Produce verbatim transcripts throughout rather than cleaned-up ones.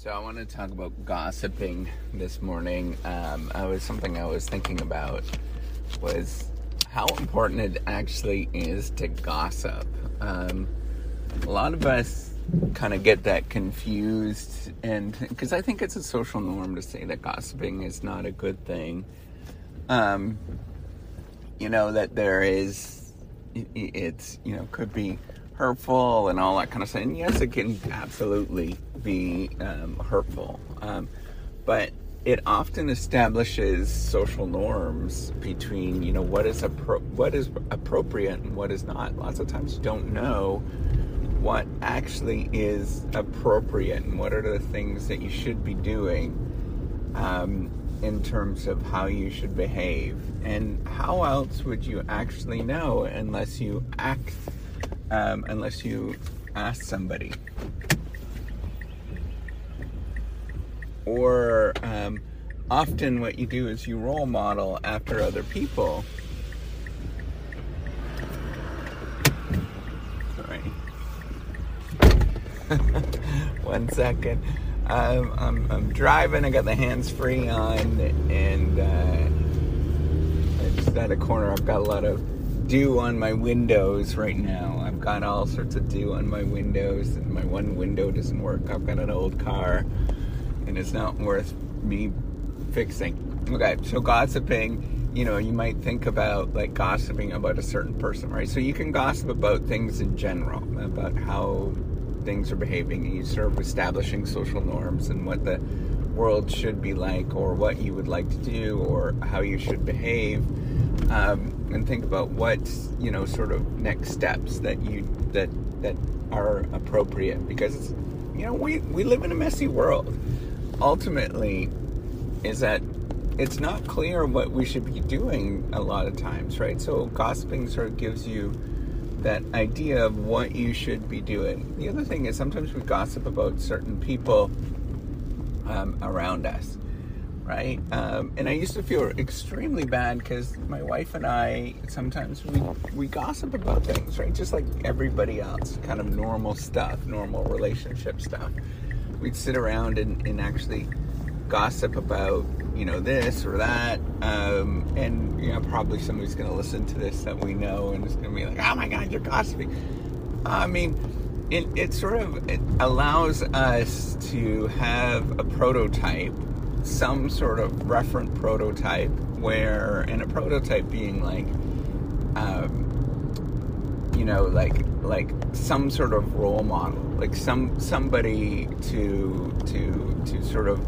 So I want to talk about gossiping this morning. Um, I was something I was thinking about was how important it actually is to gossip. Um, a lot of us kind of get that confused, and because I think it's a social norm to say that gossiping is not a good thing. Um, you know that there is, it, it's you know could be hurtful and all that kind of stuff. And yes, it can absolutely be um, hurtful, um, but it often establishes social norms between you know what is appro- what is appropriate and what is not. Lots of times you don't know what actually is appropriate and what are the things that you should be doing um, in terms of how you should behave. And how else would you actually know unless you act? Um, unless you ask somebody, or um, often what you do is you role model after other people. Sorry, one second. Um, I'm I'm driving. I got the hands free on, and uh, I just at a corner. I've got a lot of dew on my windows right now. I've got all sorts of dew on my windows, and my one window doesn't work. I've got an old car, and it's not worth me fixing. Okay, so gossiping, you know, you might think about like gossiping about a certain person, right? So you can gossip about things in general, about how things are behaving, and you sort of establishing social norms and what the world should be like, or what you would like to do, or how you should behave. Um, and think about what, you know, sort of next steps that you, that, that are appropriate, because, you know, we, we live in a messy world. Ultimately is that it's not clear what we should be doing a lot of times, right? So gossiping sort of gives you that idea of what you should be doing. The other thing is sometimes we gossip about certain people, um, around us. Right? Um, and I used to feel extremely bad because my wife and I, sometimes we, we gossip about things, right? Just like everybody else, kind of normal stuff, normal relationship stuff. We'd sit around and, and actually gossip about, you know, this or that. Um, and, you know, probably somebody's going to listen to this that we know and it's going to be like, oh my God, you're gossiping. I mean, it, it sort of it allows us to have a prototype, some sort of referent prototype where, and a prototype being like, um, you know, like, like some sort of role model, like some, somebody to, to, to sort of,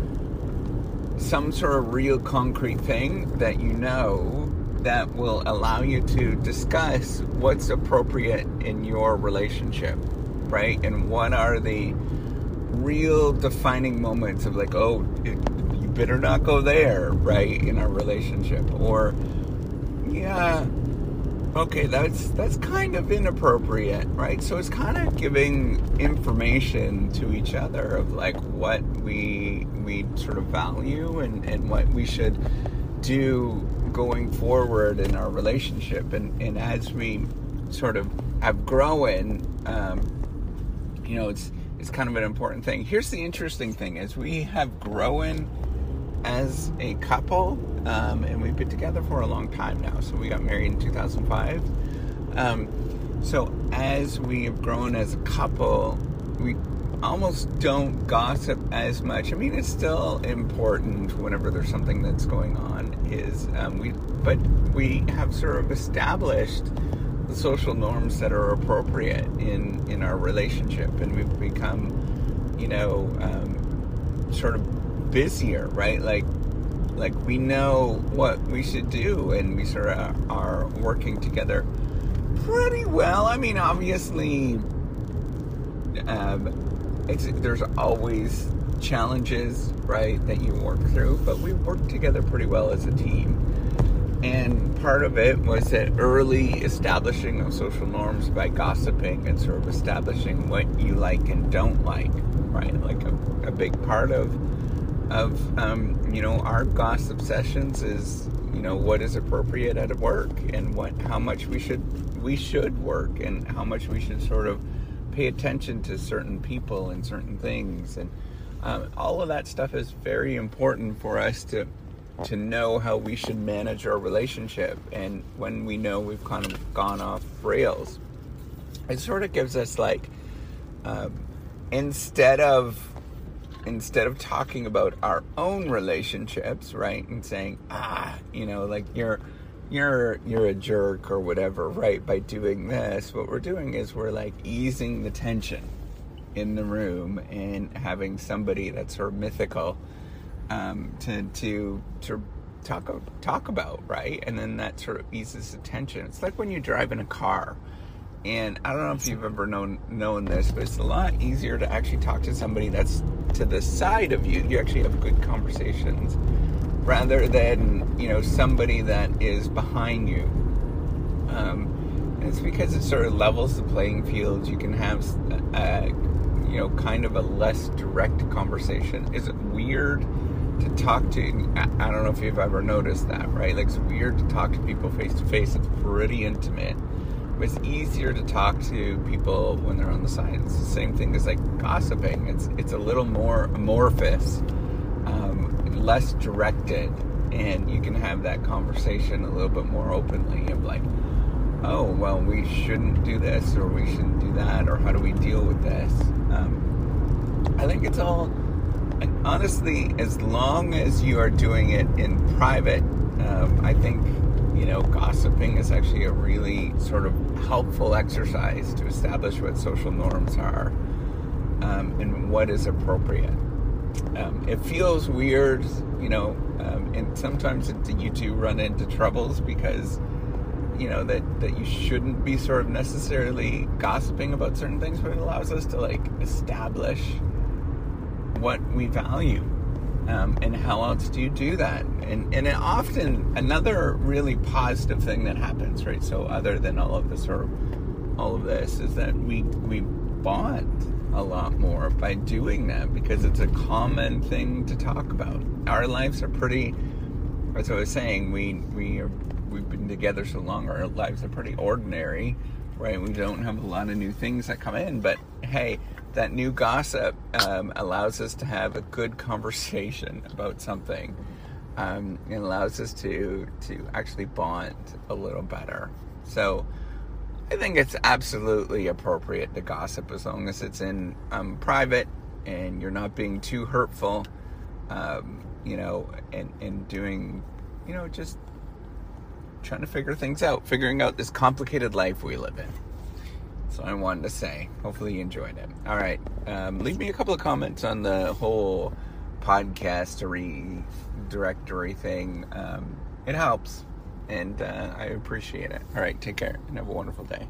some sort of real concrete thing that you know that will allow you to discuss what's appropriate in your relationship, right? And what are the real defining moments of like, oh, it, better not go there, right, in our relationship, or yeah, okay, that's that's kind of inappropriate, right? So it's kind of giving information to each other of like what we we sort of value and and what we should do going forward in our relationship, and and as we sort of have grown, um, you know, it's it's kind of an important thing. Here's the interesting thing: as we have grown as a couple, um, and we've been together for a long time now. So we got married in two thousand five. Um, so as we have grown as a couple, we almost don't gossip as much. I mean, it's still important whenever there's something that's going on. Is um, we, but we have sort of established the social norms that are appropriate in in our relationship, and we've become, you know, um, sort of. busier, right? Like, like we know what we should do, and we sort of are working together pretty well. I mean, obviously, um, it's, there's always challenges, right, that you work through, but we work together pretty well as a team. And part of it was that early establishing of social norms by gossiping and sort of establishing what you like and don't like, right? Like a, a big part of of, um, you know, our gossip sessions is, you know, what is appropriate at work and what, how much we should, we should work and how much we should sort of pay attention to certain people and certain things. And Um, all of that stuff is very important for us to to know how we should manage our relationship. And when we know we've kind of gone off rails, it sort of gives us like, um, instead of instead of talking about our own relationships, right, and saying, ah, you know, like you're you're you're a jerk or whatever, right? By doing this, what we're doing is we're like easing the tension in the room and having somebody that's sort of mythical um, to to to talk talk about, right? And then that sort of eases the tension. It's like when you drive in a car. And I don't know if you've ever known known this, but it's a lot easier to actually talk to somebody that's to the side of you. You actually have good conversations rather than, you know, somebody that is behind you. Um, and it's because it sort of levels the playing field. You can have, a, you know, kind of a less direct conversation. Is it weird to talk to? I don't know if you've ever noticed that, right? Like, it's weird to talk to people face to face. It's pretty intimate. It's easier to talk to people when they're on the side. It's the same thing as like gossiping. It's it's a little more amorphous, um, less directed, and you can have that conversation a little bit more openly of like, oh, well, we shouldn't do this, or we shouldn't do that, or how do we deal with this? Um, I think it's all, honestly, as long as you are doing it in private, um, I think, you know, gossiping is actually a really sort of helpful exercise to establish what social norms are um, and what is appropriate. Um, it feels weird, you know, um, and sometimes it, you do run into troubles because, you know, that, that you shouldn't be sort of necessarily gossiping about certain things, but it allows us to, like, establish what we value. Um, and how else do you do that? And and it often, another really positive thing that happens, right? So other than all of this or all of this, is that we we bond a lot more by doing that because it's a common thing to talk about. Our lives are pretty, as I was saying, we we are we've been together so long, our lives are pretty ordinary, right? We don't have a lot of new things that come in, but hey. That new gossip um, allows us to have a good conversation about something. Um, it allows us to to actually bond a little better. So I think it's absolutely appropriate to gossip as long as it's in um, private and you're not being too hurtful, um, you know, and, and doing, you know, just trying to figure things out, figuring out this complicated life we live in. So I wanted to say, hopefully you enjoyed it. All right. Um, leave me a couple of comments on the whole podcastery directory thing. Um, it helps, and uh, I appreciate it. All right. Take care, and have a wonderful day.